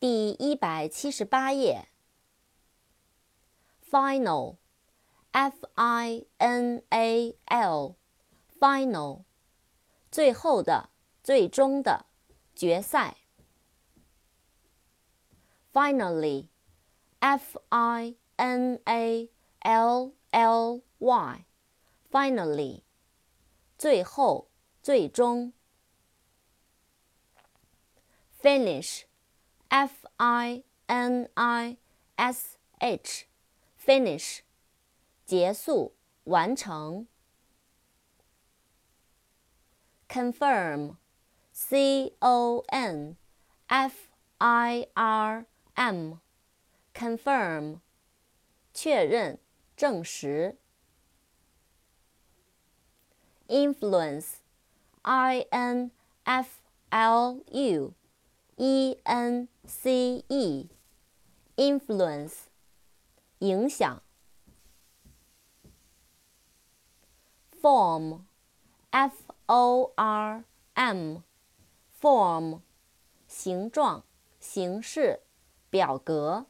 第178页 Final F-I-N-A-L Final 最后的最终的决赛 Finally F-I-N-A-L-L-Y Finally 最后最终 Finish F-I-N-I-S-H Finish 结束完成 Confirm C-O-N-F-I-R-M Confirm 确认证实 Influence I-N-F-L-U-E-N-C-E Influence 影响 Form F-O-R-M Form 形状形式表格